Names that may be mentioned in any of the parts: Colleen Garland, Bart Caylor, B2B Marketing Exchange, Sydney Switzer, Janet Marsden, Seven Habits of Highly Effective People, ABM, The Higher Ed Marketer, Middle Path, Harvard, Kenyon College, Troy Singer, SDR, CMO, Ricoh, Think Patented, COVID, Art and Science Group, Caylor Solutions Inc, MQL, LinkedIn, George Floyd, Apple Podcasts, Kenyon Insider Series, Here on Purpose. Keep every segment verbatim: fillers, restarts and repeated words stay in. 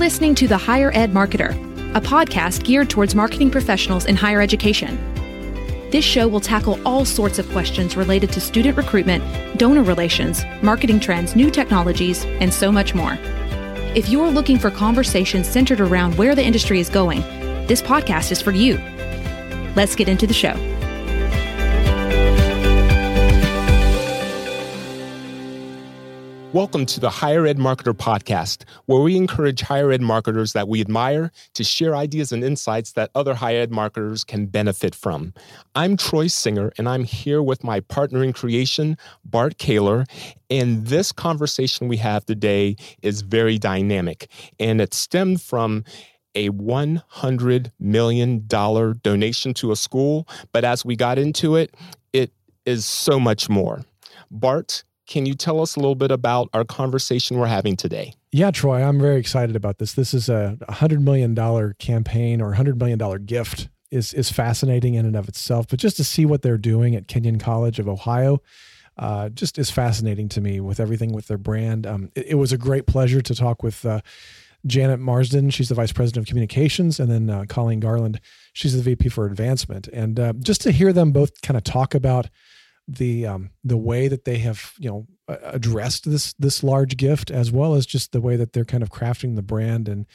listening to The Higher Ed Marketer, a podcast geared towards marketing professionals in higher education. This show will tackle all sorts of questions related to student recruitment, donor relations, marketing trends, new technologies, and so much more. If you're looking for conversations centered around where the industry is going, this podcast is for you. Let's get into the show. Welcome to the Higher Ed Marketer podcast, where we encourage higher ed marketers that we admire to share ideas and insights that other higher ed marketers can benefit from. I'm Troy Singer, and I'm here with my partner in creation, Bart Caylor. And this conversation we have today is very dynamic, and it stemmed from a one hundred million dollars donation to a school. But as we got into it, it is so much more. Bart, can you tell us a little bit about our conversation we're having today? Yeah, Troy, I'm very excited about this. This is a one hundred million dollars campaign or one hundred million dollars gift is is fascinating in and of itself. But just to see what they're doing at Kenyon College of Ohio uh, just is fascinating to me with everything with their brand. Um, it, it was a great pleasure to talk with uh, Janet Marsden. She's the Vice President of Communications. And then uh, Colleen Garland, she's the V P for Advancement. And uh, just to hear them both kind of talk about the um, the way that they have, you know, addressed this this large gift, as well as just the way that they're kind of crafting the brand. And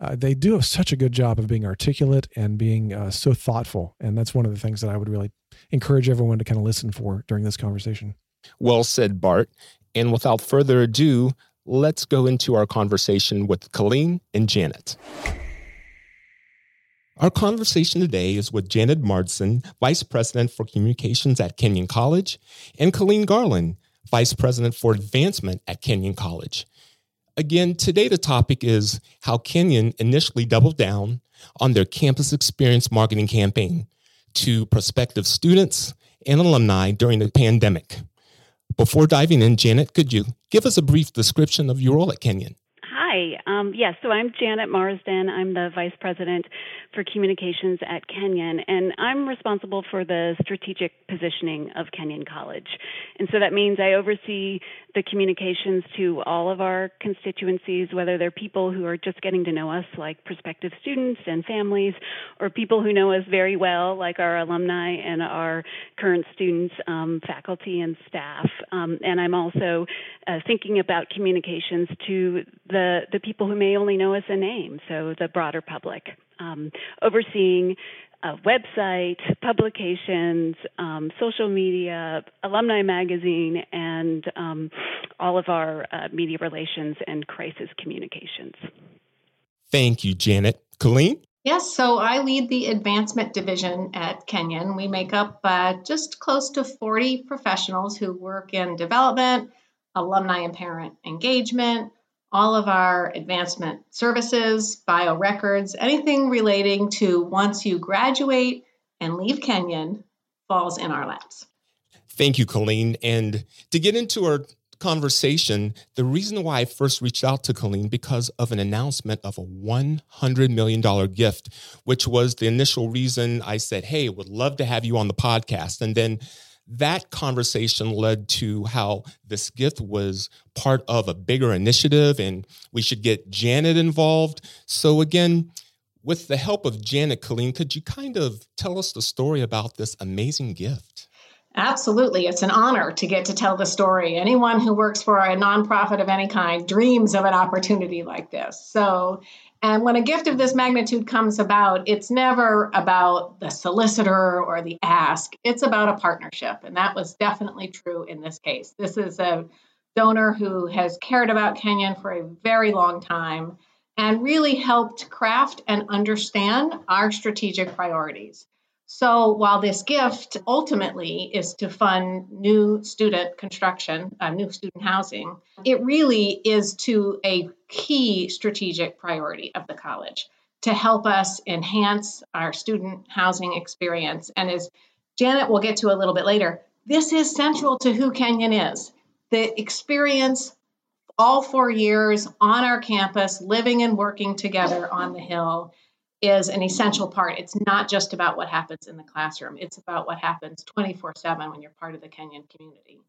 uh, they do such a good job of being articulate and being uh, so thoughtful. And that's one of the things that I would really encourage everyone to kind of listen for during this conversation. Well said, Bart. And without further ado, let's go into our conversation with Colleen and Janet. Our conversation today is with Janet Marsden, Vice President for Communications at Kenyon College, and Colleen Garland, Vice President for Advancement at Kenyon College. Again, today the topic is how Kenyon initially doubled down on their campus experience marketing campaign to prospective students and alumni during the pandemic. Before diving in, Janet, could you give us a brief description of your role at Kenyon? Hi. Um, yes, yeah, so I'm Janet Marsden. I'm the Vice President for Communications at Kenyon, and I'm responsible for the strategic positioning of Kenyon College. And so that means I oversee the communications to all of our constituencies, whether they're people who are just getting to know us, like prospective students and families, or people who know us very well, like our alumni and our current students, um, faculty and staff. Um, and I'm also uh, thinking about communications to the the people who may only know us a name, so the broader public, um, overseeing a website, publications, um, social media, alumni magazine, and um, all of our uh, media relations and crisis communications. Thank you, Janet. Colleen? Yes, so I lead the advancement division at Kenyon. We make up uh, just close to forty professionals who work in development, alumni and parent engagement, all of our advancement services, biorecords, anything relating to once you graduate and leave Kenyon falls in our laps. Thank you, Colleen. And to get into our conversation, the reason why I first reached out to Colleen because of an announcement of a one hundred million dollars gift, which was the initial reason I said, hey, would love to have you on the podcast. And then that conversation led to how this gift was part of a bigger initiative and we should get Janet involved. So again, with the help of Janet, Colleen, could you kind of tell us the story about this amazing gift? Absolutely. It's an honor to get to tell the story. Anyone who works for a nonprofit of any kind dreams of an opportunity like this. So, and when a gift of this magnitude comes about, it's never about the solicitor or the ask. It's about a partnership. And that was definitely true in this case. This is a donor who has cared about Kenyon for a very long time and really helped craft and understand our strategic priorities. So while this gift ultimately is to fund new student construction, uh, new student housing, it really is to a key strategic priority of the college to help us enhance our student housing experience. And as Janet will get to a little bit later, this is central to who Kenyon is. The experience all four years on our campus, living and working together on the Hill, is an essential part. It's not just about what happens in the classroom. It's about what happens twenty-four seven when you're part of the Kenyon community.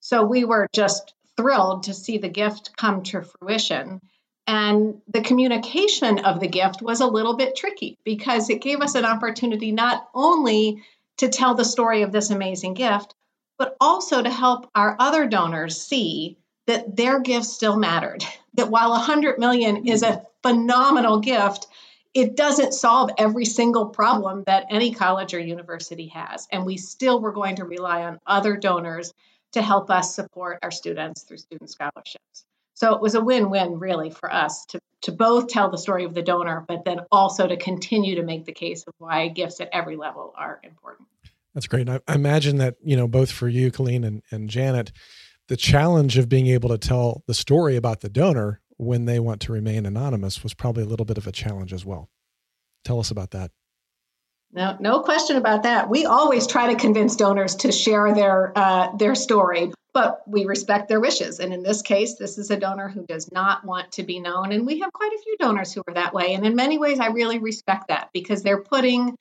So we were just thrilled to see the gift come to fruition. And the communication of the gift was a little bit tricky because it gave us an opportunity not only to tell the story of this amazing gift, but also to help our other donors see that their gift still mattered, that while one hundred million dollars is a phenomenal gift, it doesn't solve every single problem that any college or university has. And we still were going to rely on other donors to help us support our students through student scholarships. So it was a win-win really for us to, to both tell the story of the donor, but then also to continue to make the case of why gifts at every level are important. That's great. I, I imagine that, you know, both for you, Colleen and, and Janet, the challenge of being able to tell the story about the donor when they want to remain anonymous was probably a little bit of a challenge as well. Tell us about that. No, no question about that. We always try to convince donors to share their uh, their story, but we respect their wishes. And in this case, this is a donor who does not want to be known. And we have quite a few donors who are that way. And in many ways, I really respect that because they're putting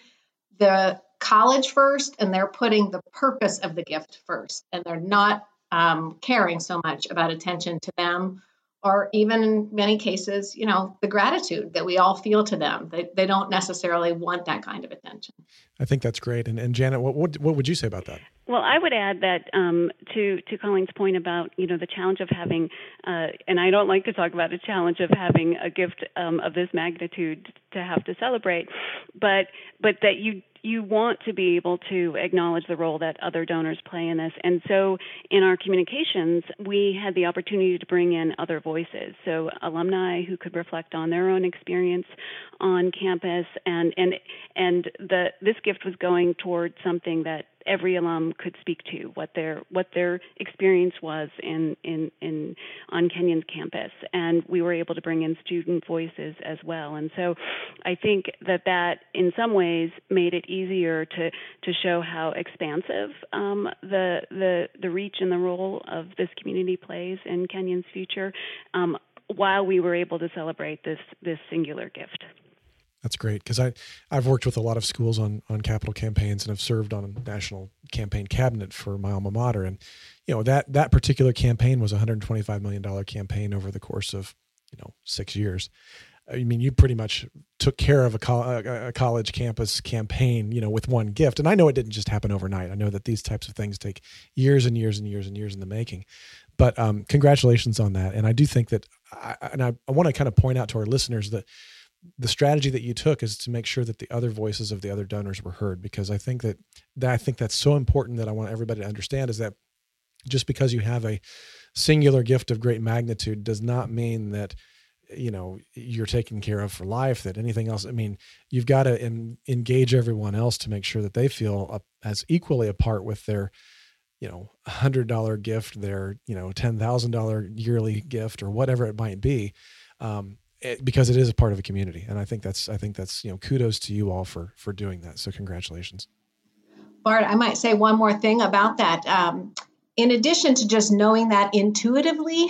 the college first and they're putting the purpose of the gift first. And they're not um, caring so much about attention to them or even in many cases, you know, the gratitude that we all feel to them. They, they don't necessarily want that kind of attention. I think that's great. And, and Janet, what, what what would you say about that? Well, I would add that um, to, to Colleen's point about, you know, the challenge of having, uh, and I don't like to talk about a challenge of having a gift um, of this magnitude to have to celebrate, but but that you You want to be able to acknowledge the role that other donors play in this. And so in our communications, we had the opportunity to bring in other voices. So alumni who could reflect on their own experience on campus. And and, and the this gift was going toward something that every alum could speak to, what their what their experience was in, in, in on Kenyon's campus. And we were able to bring in student voices as well. And so I think that that in some ways made it easier to, to show how expansive um, the, the the reach and the role of this community plays in Kenyon's future um, while we were able to celebrate this this singular gift. That's great, because I, I've worked with a lot of schools on, on capital campaigns and I've served on a national campaign cabinet for my alma mater. And, you know, that that particular campaign was a one hundred twenty-five million dollars campaign over the course of, you know, six years. I mean, you pretty much took care of a, co- a college campus campaign, you know, with one gift. And I know it didn't just happen overnight. I know that these types of things take years and years and years and years in the making. But um, congratulations on that. And I do think that, I, and I, I want to kind of point out to our listeners that the strategy that you took is to make sure that the other voices of the other donors were heard, because I think that, that I think that's so important that I want everybody to understand is that just because you have a singular gift of great magnitude does not mean that, you know, you're taken care of for life, that anything else. I mean, you've got to en- engage everyone else to make sure that they feel up as equally a part with their, you know, one hundred dollars gift, their, you know, ten thousand dollars yearly gift or whatever it might be. Um, It, because it is a part of a community. And I think that's, I think that's, you know, kudos to you all for, for doing that. So congratulations. Bart, I might say one more thing about that. Um, in addition to just knowing that intuitively,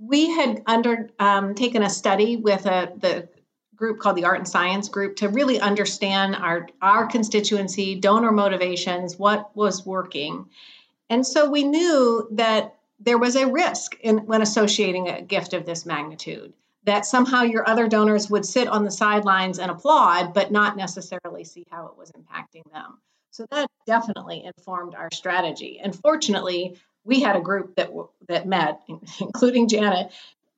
we had under um, taken a study with a, the group called the Art and Science Group to really understand our, our constituency, donor motivations, what was working. And so we knew that there was a risk in when associating a gift of this magnitude, that somehow your other donors would sit on the sidelines and applaud, but not necessarily see how it was impacting them. So that definitely informed our strategy. And fortunately, we had a group that that met, including Janet,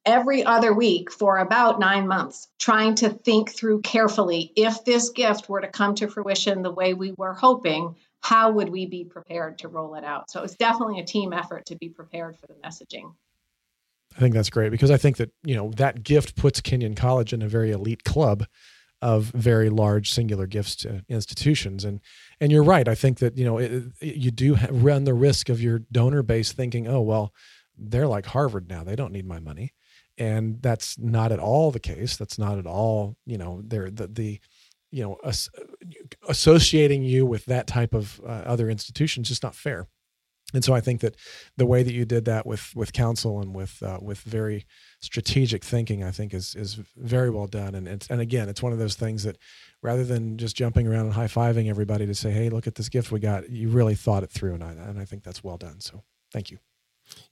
every other week for about nine months, trying to think through carefully, if this gift were to come to fruition the way we were hoping, how would we be prepared to roll it out? So it was definitely a team effort to be prepared for the messaging. I think that's great, because I think that, you know, that gift puts Kenyon College in a very elite club of very large singular gifts to institutions. And and you're right. I think that, you know, it, it, you do run the risk of your donor base thinking, oh, well, they're like Harvard now. They don't need my money. And that's not at all the case. That's not at all, you know, they're the, the you know, as, associating you with that type of uh, other institutions is just not fair. And so I think that the way that you did that with with counsel and with uh, with very strategic thinking, I think is is very well done. And it's, and again, it's one of those things that rather than just jumping around and high fiving everybody to say, hey, look at this gift we got, you really thought it through, and I and I think that's well done. So thank you.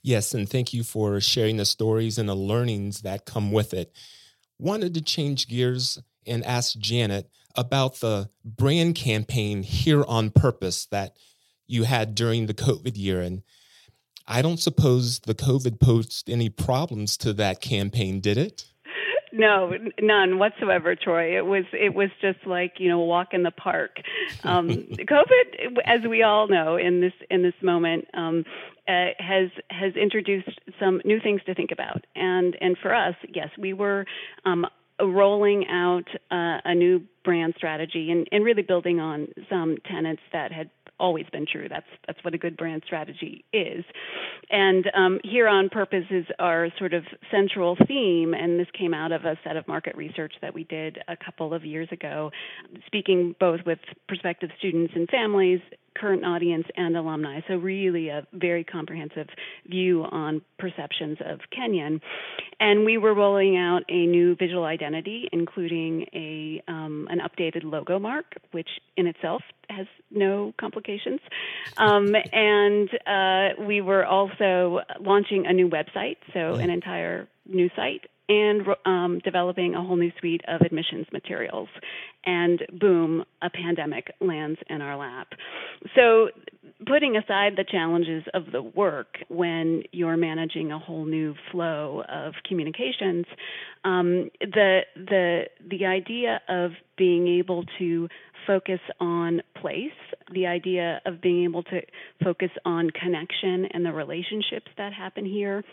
Yes, and thank you for sharing the stories and the learnings that come with it. Wanted to change gears and ask Janet about the brand campaign Here on Purpose that you had during the COVID year. And I don't suppose the COVID posed any problems to that campaign, did it? No, none whatsoever, Troy. It was it was just like, you know, a walk in the park. Um, COVID, as we all know in this in this moment, um, uh, has has introduced some new things to think about. And and for us, yes, we were um, rolling out uh, a new brand strategy and, and really building on some tenets that had always been true. That's that's what a good brand strategy is. And um, Here on Purpose is our sort of central theme, and this came out of a set of market research that we did a couple of years ago, speaking both with prospective students and families, current audience, and alumni. So really a very comprehensive view on perceptions of Kenyon. And we were rolling out a new visual identity, including a um, an updated logo mark, which in itself has no complications. Um, and uh, we were also launching a new website, so an entire new site, and um, developing a whole new suite of admissions materials. And boom, a pandemic lands in our lap. So putting aside the challenges of the work when you're managing a whole new flow of communications, um, the the the idea of being able to focus on place, the idea of being able to focus on connection and the relationships that happen here,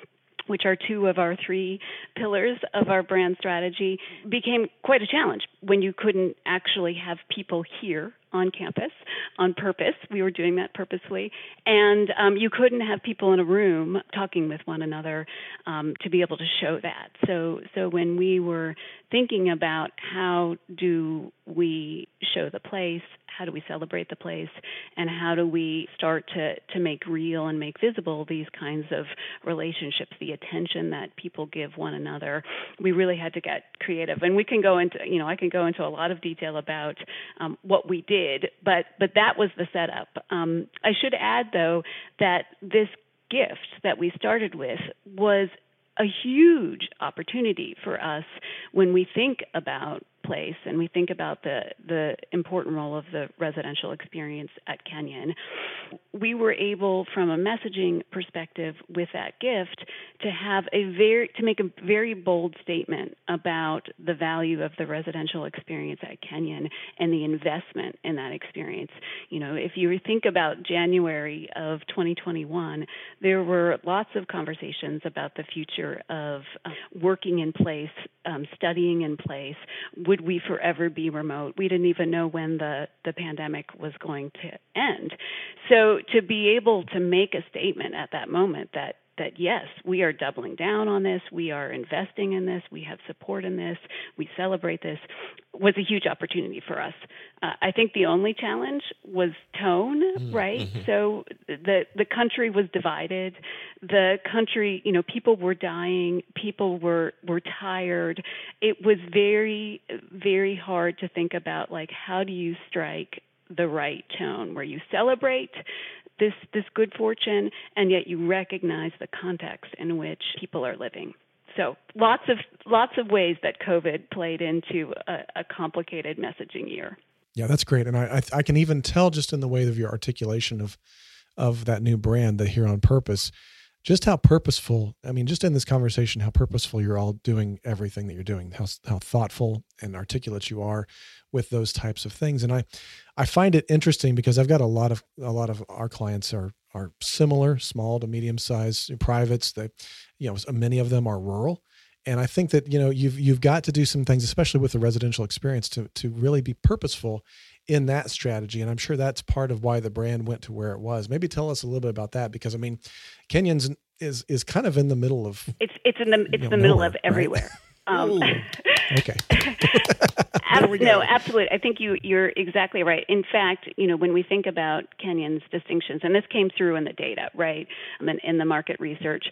which are two of our three pillars of our brand strategy, became quite a challenge when you couldn't actually have people here on campus on purpose. We were doing that purposefully. And um, you couldn't have people in a room talking with one another um, to be able to show that. So, so when we were thinking about how do we show the place, how do we celebrate the place, and how do we start to, to make real and make visible these kinds of relationships, the attention that people give one another, we really had to get creative. And we can go into, you know, I can go into a lot of detail about um, what we did, but, but that was the setup. Um, I should add, though, that this gift that we started with was a huge opportunity for us when we think about place and we think about the, the important role of the residential experience at Kenyon. We were able, from a messaging perspective with that gift, to have a very to make a very bold statement about the value of the residential experience at Kenyon and the investment in that experience. You know, if you think about January of twenty twenty-one, there were lots of conversations about the future of working in place, um, studying in place. Would we forever be remote? We didn't even know when the, the pandemic was going to end. So to be able to make a statement at that moment that, that yes, we are doubling down on this, we are investing in this, we have support in this, we celebrate this, was a huge opportunity for us. Uh, I think the only challenge was tone, right? Mm-hmm. So the the country was divided. The country, you know, people were dying. People were, were tired. It was very, very hard to think about, like, how do you strike the right tone where you celebrate this this good fortune, and yet you recognize the context in which people are living. So lots of lots of ways that COVID played into a, a complicated messaging year. Yeah, that's great, and I, I I can even tell just in the way of your articulation of of that new brand, the Here on Purpose, just how purposeful. I mean, just in this conversation, how purposeful you're all doing everything that you're doing, how how thoughtful and articulate you are with those types of things. And I, I find it interesting because I've got a lot of a lot of our clients are are similar, small to medium sized privates. They, you know, many of them are rural, and I think that you know you've you've got to do some things, especially with the residential experience, to to really be purposeful in that strategy. And I'm sure that's part of why the brand went to where it was. Maybe tell us a little bit about that, because I mean, Kenyon's is is kind of in the middle of it's it's in the it's you know, the middle nowhere, of everywhere. Right? Um, okay. ab- no, absolutely. I think you, you're exactly right. In fact, you know, when we think about Kenyon's distinctions, and this came through in the data, right, um, in, in the market research,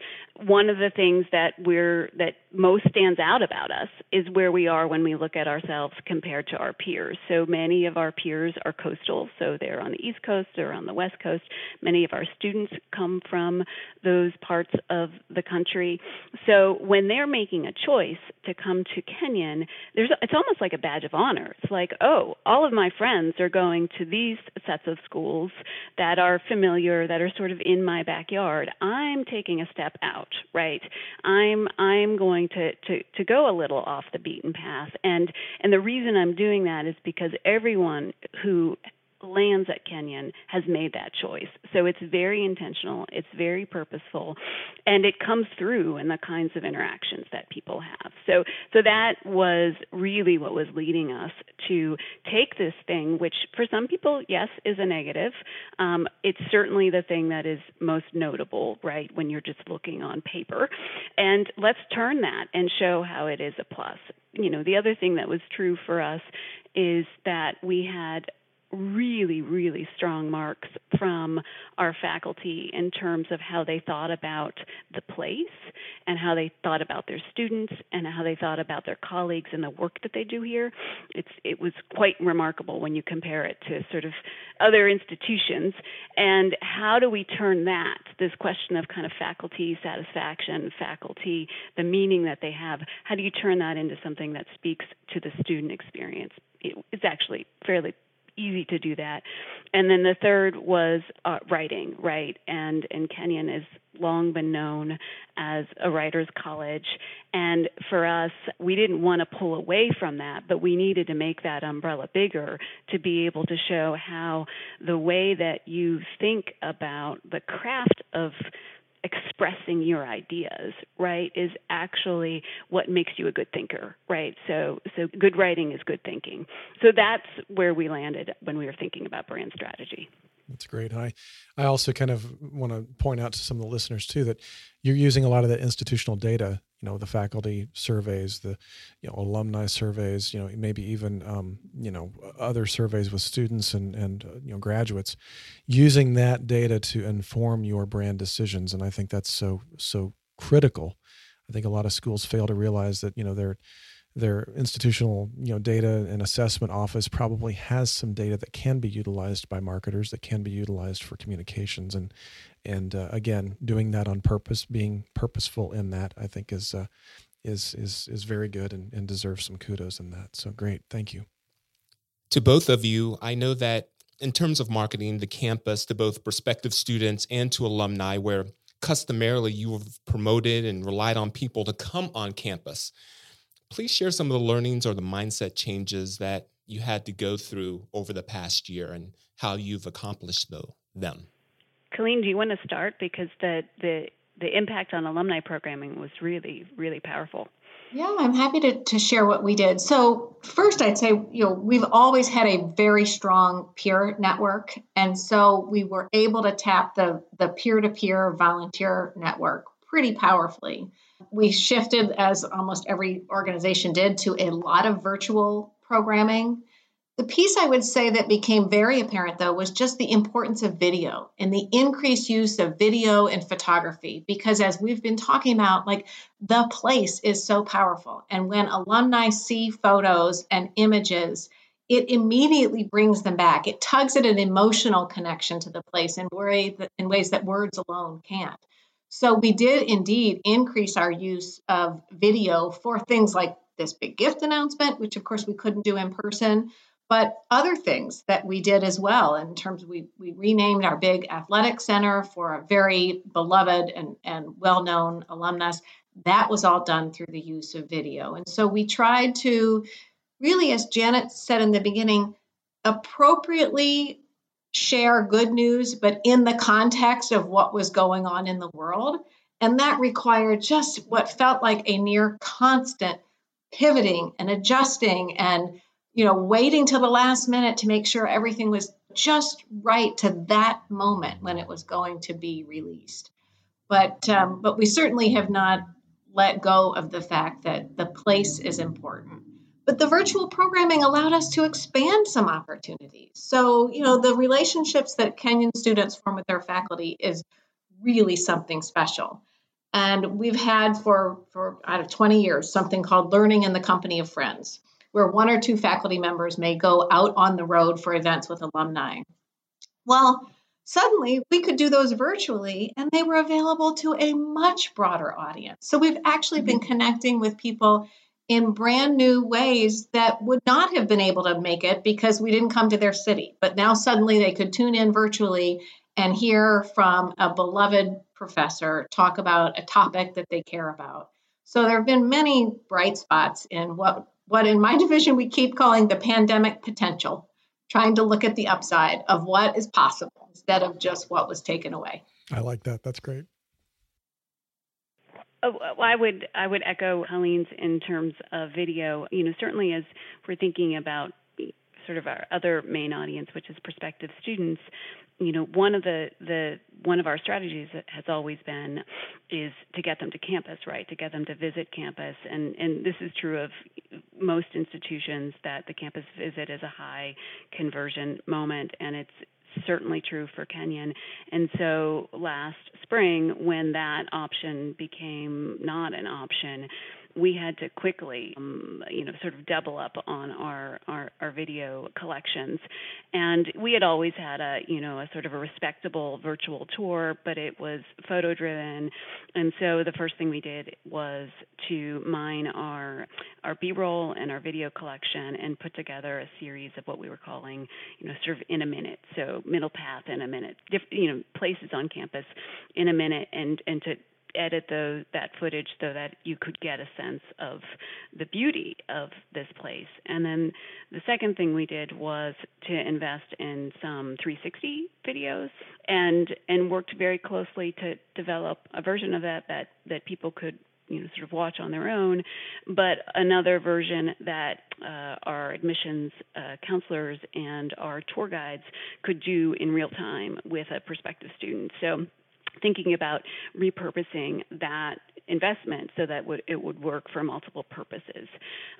one of the things that we're that most stands out about us is where we are when we look at ourselves compared to our peers. So many of our peers are coastal, so they're on the East Coast or on the West Coast. Many of our students come from those parts of the country. So when they're making a choice to come to Kenyon, there's it's almost like a badge of honor. It's like, oh, all of my friends are going to these sets of schools that are familiar, that are sort of in my backyard. I'm taking a step out, right? I'm I'm going to to, to go a little off the beaten path. And and the reason I'm doing that is because everyone who lands at Kenyon has made that choice. So it's very intentional, it's very purposeful, and it comes through in the kinds of interactions that people have. So so that was really what was leading us to take this thing, which for some people, yes, is a negative. Um, it's certainly the thing that is most notable, right, when you're just looking on paper. And let's turn that and show how it is a plus. You know, the other thing that was true for us is that we had really, really strong marks from our faculty in terms of how they thought about the place and how they thought about their students and how they thought about their colleagues and the work that they do here. It's, it was quite remarkable when you compare it to sort of other institutions. And how do we turn that, this question of kind of faculty satisfaction, faculty, the meaning that they have, how do you turn that into something that speaks to the student experience? It, it's actually fairly easy to do that. And then the third was uh, writing, right? And and Kenyon has long been known as a writer's college. And for us, we didn't want to pull away from that, but we needed to make that umbrella bigger to be able to show how the way that you think about the craft of expressing your ideas, right, is actually what makes you a good thinker, right? So so good writing is good thinking. So that's where we landed when we were thinking about brand strategy. That's great. And I, I also kind of want to point out to some of the listeners too that you're using a lot of that institutional data, you know, the faculty surveys, the you know, alumni surveys, you know, maybe even, um, you know, other surveys with students and, and uh, you know, graduates, using that data to inform your brand decisions. And I think that's so, so critical. I think a lot of schools fail to realize that, you know, they're their institutional, you know, data and assessment office probably has some data that can be utilized by marketers, that can be utilized for communications, and and uh, again, doing that on purpose, being purposeful in that, I think is uh, is is is very good and, and deserves some kudos in that. So great, thank you to both of you. I know that in terms of marketing the campus to both prospective students and to alumni, where customarily you have promoted and relied on people to come on campus, please share some of the learnings or the mindset changes that you had to go through over the past year and how you've accomplished though, them. Colleen, do you want to start? Because the, the the impact on alumni programming was really, really powerful. Yeah, I'm happy to, to share what we did. So first, I'd say, you know, we've always had a very strong peer network. And so we were able to tap the the peer-to-peer volunteer network pretty powerfully. We shifted, as almost every organization did, to a lot of virtual programming. The piece I would say that became very apparent, though, was just the importance of video and the increased use of video and photography, because as we've been talking about, like the place is so powerful. And when alumni see photos and images, it immediately brings them back. It tugs at an emotional connection to the place in ways that words alone can't. So we did indeed increase our use of video for things like this big gift announcement, which of course we couldn't do in person, but other things that we did as well in terms of we, we renamed our big athletic center for a very beloved and, and well-known alumnus. That was all done through the use of video. And so we tried to really, as Janet said in the beginning, appropriately share good news, but in the context of what was going on in the world. And that required just what felt like a near constant pivoting and adjusting and, you know, waiting till the last minute to make sure everything was just right to that moment when it was going to be released. But um, but we certainly have not let go of the fact that the place is important. But the virtual programming allowed us to expand some opportunities. So, you know, the relationships that Kenyon students form with their faculty is really something special. And we've had for, for out of twenty years, something called Learning in the Company of Friends, where one or two faculty members may go out on the road for events with alumni. Well, suddenly we could do those virtually, and they were available to a much broader audience. So we've actually been connecting with people in brand new ways that would not have been able to make it because we didn't come to their city. But now suddenly they could tune in virtually and hear from a beloved professor talk about a topic that they care about. So there have been many bright spots in what, what in my division we keep calling the pandemic potential, trying to look at the upside of what is possible instead of just what was taken away. I like that. That's great. Oh, I would I would echo Colleen's in terms of video. You know, certainly as we're thinking about sort of our other main audience, which is prospective students, you know, one of the, the one of our strategies has always been is to get them to campus, right? To get them to visit campus, and and this is true of most institutions that the campus visit is a high conversion moment, and it's certainly true for Kenyon. And so last spring, when that option became not an option, we had to quickly, um, you know, sort of double up on our, our, our video collections. And we had always had a, you know, a sort of a respectable virtual tour, but it was photo driven. And so the first thing we did was to mine our our B-roll and our video collection and put together a series of what we were calling, you know, sort of in a minute. So Middle Path in a minute, diff, you know, places on campus in a minute, and, and to edit those, that footage so that you could get a sense of the beauty of this place. And then the second thing we did was to invest in some three sixty videos and and worked very closely to develop a version of that that, that people could, you know, sort of watch on their own, but another version that uh, our admissions uh, counselors and our tour guides could do in real time with a prospective student. So thinking about repurposing that investment so that it would work for multiple purposes,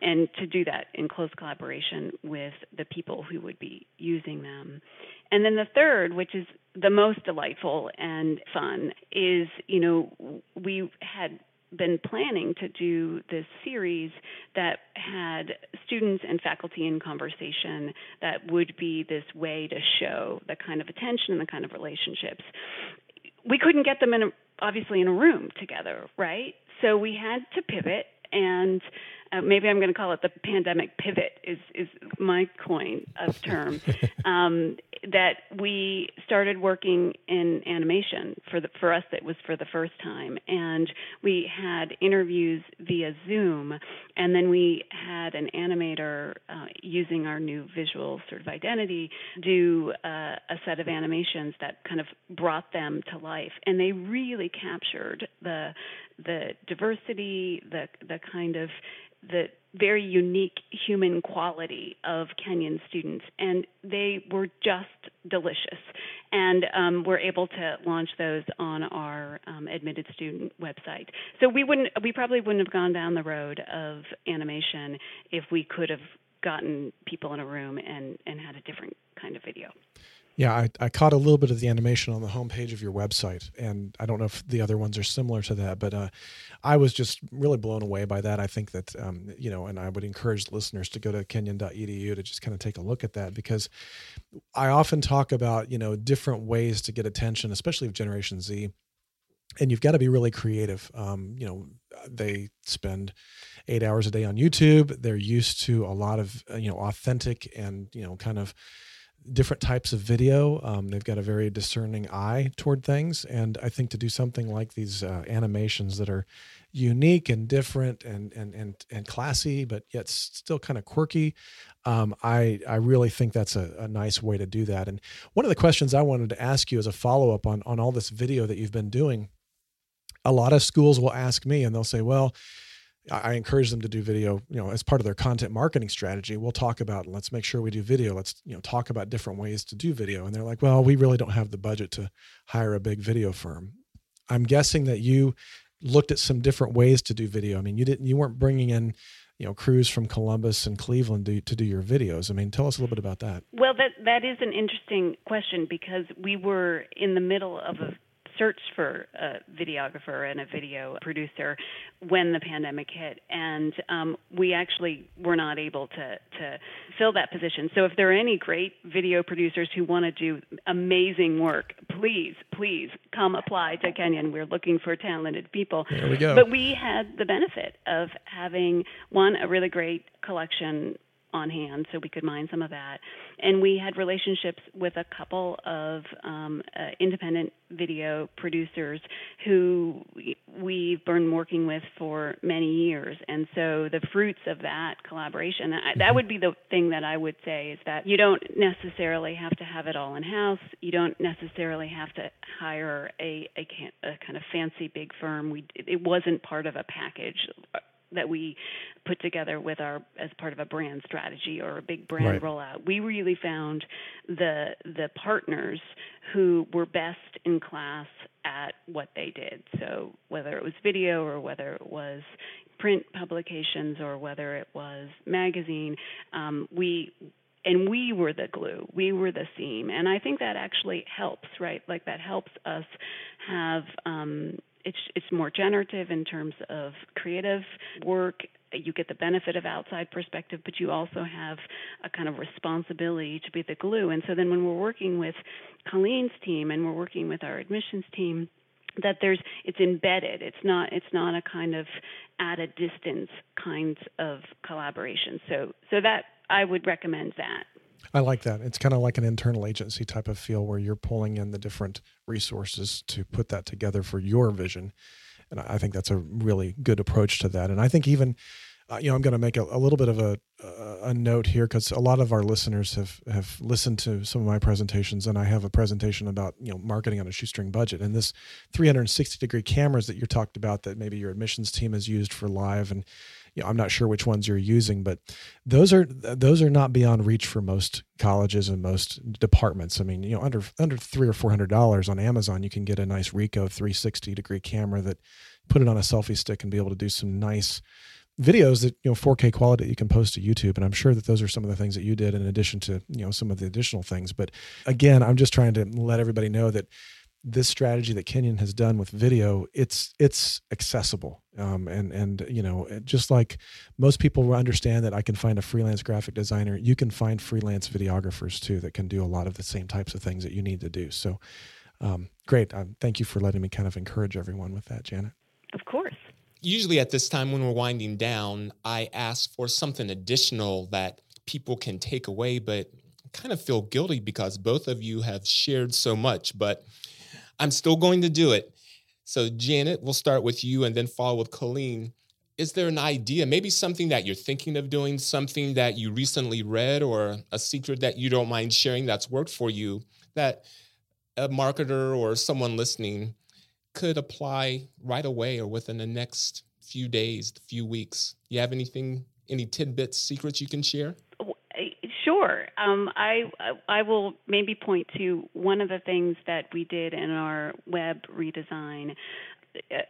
and to do that in close collaboration with the people who would be using them. And then the third, which is the most delightful and fun, is, you know, we had been planning to do this series that had students and faculty in conversation that would be this way to show the kind of attention and the kind of relationships. We couldn't get them in, a, obviously, in a room together, right? So we had to pivot, and uh, maybe I'm going to call it the pandemic pivot is, is my coin of term, um, that we started working in animation. For the, for us, that was for the first time. And we had interviews via Zoom, and then we had an animator uh, using our new visual sort of identity do uh, a set of animations that kind of brought them to life. And they really captured the the diversity, the the kind of the very unique human quality of Kenyon students, and they were just delicious. And um, we're able to launch those on our um, admitted student website. So we wouldn't, we probably wouldn't have gone down the road of animation if we could have gotten people in a room and, and had a different kind of video. Yeah, I, I caught a little bit of the animation on the homepage of your website, and I don't know if the other ones are similar to that, but uh, I was just really blown away by that. I think that, um, you know, and I would encourage listeners to go to kenyon dot e d u to just kind of take a look at that, because I often talk about, you know, different ways to get attention, especially with Generation Z, and you've got to be really creative. Um, you know, they spend eight hours a day on YouTube. They're used to a lot of, you know, authentic and, you know, kind of different types of video. Um, they've got a very discerning eye toward things. And I think to do something like these uh, animations that are unique and different and, and, and, and classy, but yet still kind of quirky. Um, I, I really think that's a, a nice way to do that. And one of the questions I wanted to ask you as a follow-up on, on all this video that you've been doing, a lot of schools will ask me and they'll say, well, I encourage them to do video, you know, as part of their content marketing strategy. We'll talk about, let's make sure we do video. Let's, you know, talk about different ways to do video. And they're like, well, we really don't have the budget to hire a big video firm. I'm guessing that you looked at some different ways to do video. I mean, you didn't, you weren't bringing in, you know, crews from Columbus and Cleveland to, to do your videos. I mean, tell us a little bit about that. Well, that that is an interesting question, because we were in the middle of a search for a videographer and a video producer when the pandemic hit, and um, we actually were not able to, to fill that position. So if there are any great video producers who want to do amazing work, please, please come apply to Kenyon. We're looking for talented people. There we go. But we had the benefit of having, one, a really great collection on hand, so we could mine some of that. And we had relationships with a couple of um, uh, independent video producers who we've been working with for many years. And so the fruits of that collaboration, I, that would be the thing that I would say, is that you don't necessarily have to have it all in-house. You don't necessarily have to hire a, a, a kind of fancy big firm. We, it wasn't part of a package that we put together with our, as part of a brand strategy or a big brand right. rollout. We really found the the partners who were best in class at what they did. So whether it was video or whether it was print publications or whether it was magazine, um, we and we were the glue. We were the seam, and I think that actually helps, right? Like that helps us have. Um, It's it's more generative in terms of creative work. You get the benefit of outside perspective, but you also have a kind of responsibility to be the glue. And so then when we're working with Colleen's team and we're working with our admissions team, that there's it's embedded. It's not it's not a kind of at a distance kind of collaboration. So so that I would recommend that. I like that. It's kind of like an internal agency type of feel where you're pulling in the different resources to put that together for your vision. And I think that's a really good approach to that. And I think even, uh, you know, I'm going to make a, a little bit of a, a note here, because a lot of our listeners have, have listened to some of my presentations, and I have a presentation about, you know, marketing on a shoestring budget. And this three sixty degree cameras that you talked about that maybe your admissions team has used for live, and you know, I'm not sure which ones you're using, but those are those are not beyond reach for most colleges and most departments. I mean, you know, under under three or four hundred dollars on Amazon, you can get a nice Ricoh three sixty degree camera that put it on a selfie stick and be able to do some nice videos that, you know, four K quality that you can post to YouTube. And I'm sure that those are some of the things that you did, in addition to, you know, some of the additional things. But again, I'm just trying to let everybody know that this strategy that Kenyon has done with video, it's it's accessible. Um, and, and you know, just like most people understand that I can find a freelance graphic designer, you can find freelance videographers too that can do a lot of the same types of things that you need to do. So um, great. Um, thank you for letting me kind of encourage everyone with that, Janet. Of course. Usually at this time when we're winding down, I ask for something additional that people can take away, but I kind of feel guilty because both of you have shared so much, but I'm still going to do it. So Janet, we'll start with you and then follow with Colleen. Is there an idea, maybe something that you're thinking of doing, something that you recently read, or a secret that you don't mind sharing that's worked for you, that a marketer or someone listening could apply right away or within the next few days, few weeks? You have anything, any tidbits, secrets you can share? Sure. Um, I I will maybe point to one of the things that we did in our web redesign.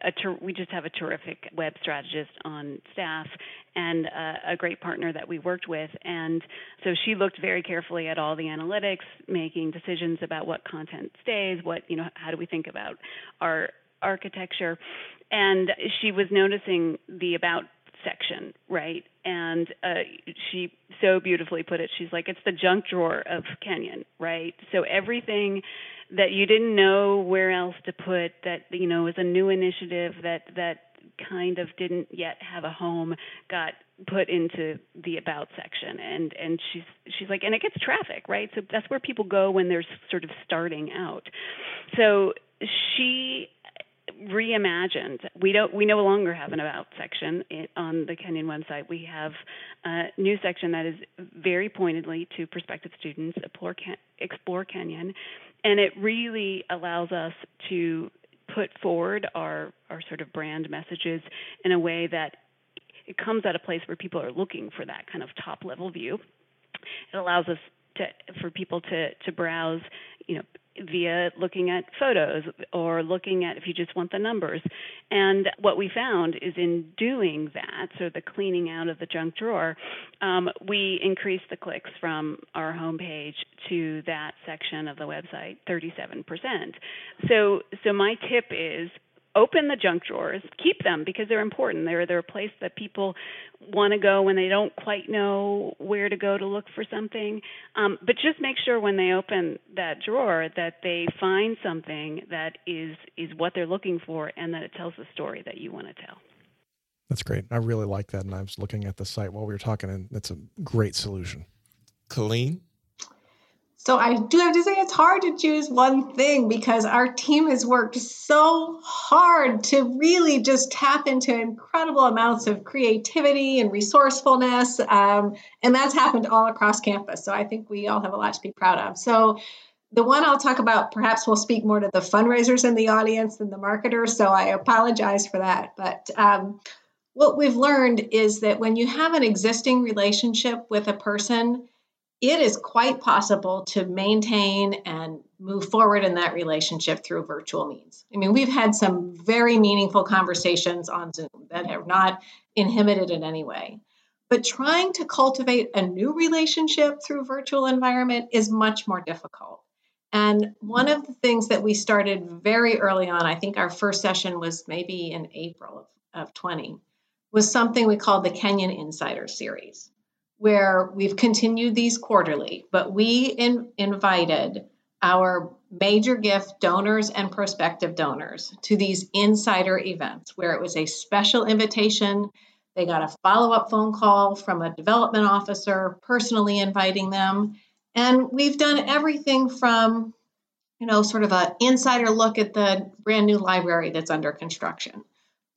A ter- we just have a terrific web strategist on staff and uh, a great partner that we worked with. And so she looked very carefully at all the analytics, making decisions about what content stays, what, you know, how do we think about our architecture. And she was noticing the about section, right? And uh, she so beautifully put it. She's like, it's the junk drawer of Kenyon, right? So everything that you didn't know where else to put, that, you know, is a new initiative that that kind of didn't yet have a home, got put into the about section. And and she's she's like, and it gets traffic, right? So that's where people go when they're sort of starting out. So she reimagined. We don't. We no longer have an about section it, on the Kenyon website. We have a new section that is very pointedly to prospective students, explore, Ken, explore Kenyon, and it really allows us to put forward our, our sort of brand messages in a way that it comes at a place where people are looking for that kind of top level view. It allows us to for people to to browse, you know, via looking at photos or looking at if you just want the numbers. And what we found is in doing that, so the cleaning out of the junk drawer, um, we increased the clicks from our homepage to that section of the website, thirty-seven percent. So, so my tip is, open the junk drawers, keep them because they're important. They're, they're a place that people want to go when they don't quite know where to go to look for something. Um, but just make sure when they open that drawer that they find something that is, is what they're looking for and that it tells the story that you want to tell. That's great. I really like that. And I was looking at the site while we were talking, and that's a great solution. Colleen? So I do have to say it's hard to choose one thing because our team has worked so hard to really just tap into incredible amounts of creativity and resourcefulness. Um, and that's happened all across campus. So I think we all have a lot to be proud of. So the one I'll talk about, perhaps we'll speak more to the fundraisers in the audience than the marketers. So I apologize for that. But um, what we've learned is that when you have an existing relationship with a person, it is quite possible to maintain and move forward in that relationship through virtual means. I mean, we've had some very meaningful conversations on Zoom that have not inhibited in any way. But trying to cultivate a new relationship through virtual environment is much more difficult. And one of the things that we started very early on, I think our first session was maybe in April of, of twenty, was something we called the Kenyon Insider Series, where we've continued these quarterly, but we in, invited our major gift donors and prospective donors to these insider events where it was a special invitation. They got a follow-up phone call from a development officer personally inviting them. And we've done everything from, you know, sort of an insider look at the brand new library that's under construction,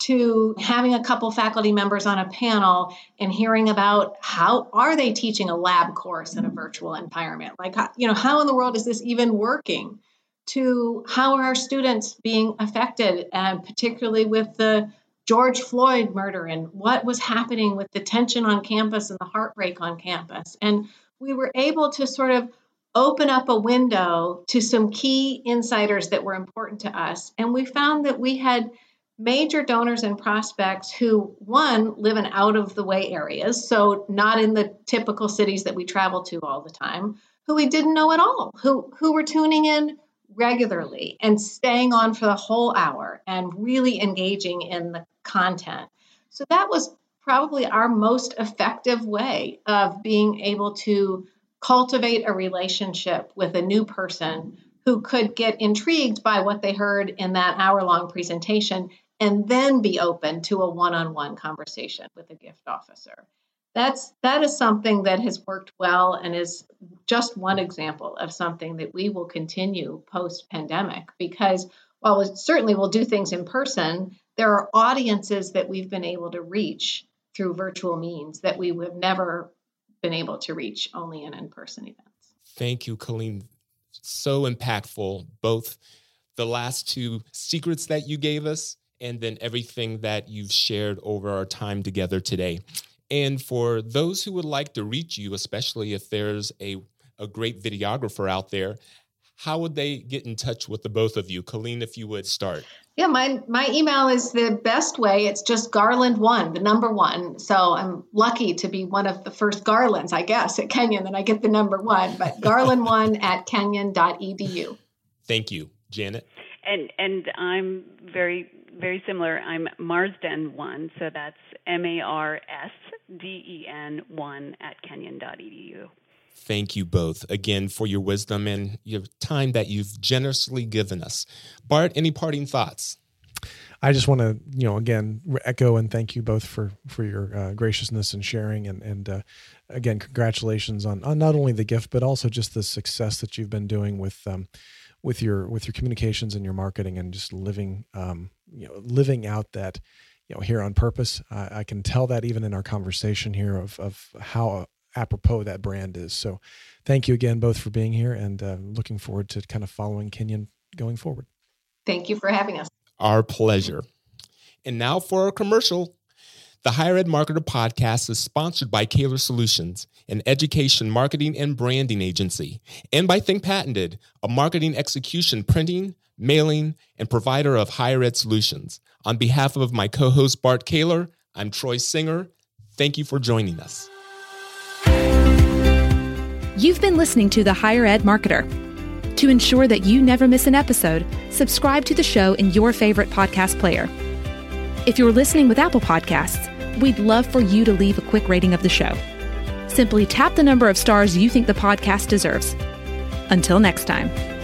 to having a couple faculty members on a panel and hearing about how are they teaching a lab course in a virtual environment? Like, you know, how in the world is this even working? To how are our students being affected, and particularly with the George Floyd murder and what was happening with the tension on campus and the heartbreak on campus. And we were able to sort of open up a window to some key insiders that were important to us. And we found that we had major donors and prospects who, one, live in out-of-the-way areas, so not in the typical cities that we travel to all the time, who we didn't know at all, who who were tuning in regularly and staying on for the whole hour and really engaging in the content. So that was probably our most effective way of being able to cultivate a relationship with a new person who could get intrigued by what they heard in that hour-long presentation and then be open to a one-on-one conversation with a gift officer. That's, that is something that has worked well and is just one example of something that we will continue post-pandemic, because while we certainly will do things in person, there are audiences that we've been able to reach through virtual means that we would have never been able to reach only in in-person events. Thank you, Colleen. So impactful, both the last two secrets that you gave us and then everything that you've shared over our time together today. And for those who would like to reach you, especially if there's a, a great videographer out there, how would they get in touch with the both of you? Colleen, if you would start. Yeah, my my email is the best way. It's just Garland one, the number one. So I'm lucky to be one of the first Garlands, I guess, at Kenyon, and I get the number one, but Garland one at kenyon dot e d u. Thank you. Janet? And and I'm very, very similar. I'm Marsden one, so that's M A R S D E N one at kenyon dot e d u. Thank you both again for your wisdom and your time that you've generously given us. Bart, any parting thoughts? I just want to, you know, again, echo and thank you both for, for your uh, graciousness and sharing. And, and uh, again, congratulations on, on not only the gift, but also just the success that you've been doing with um, with your with your communications and your marketing and just living, um, you know, living out that, you know, here on purpose. Uh, I can tell that even in our conversation here of, of how apropos that brand is. So thank you again, both, for being here, and uh, looking forward to kind of following Kenyon going forward. Thank you for having us. Our pleasure. And now for our commercial. The Higher Ed Marketer podcast is sponsored by Caylor Solutions, an education marketing and branding agency, and by Think Patented, a marketing execution printing, mailing, and provider of higher ed solutions. On behalf of my co-host Bart Caylor, I'm Troy Singer. Thank you for joining us. You've been listening to The Higher Ed Marketer. To ensure that you never miss an episode, subscribe to the show in your favorite podcast player. If you're listening with Apple Podcasts, we'd love for you to leave a quick rating of the show. Simply tap the number of stars you think the podcast deserves. Until next time.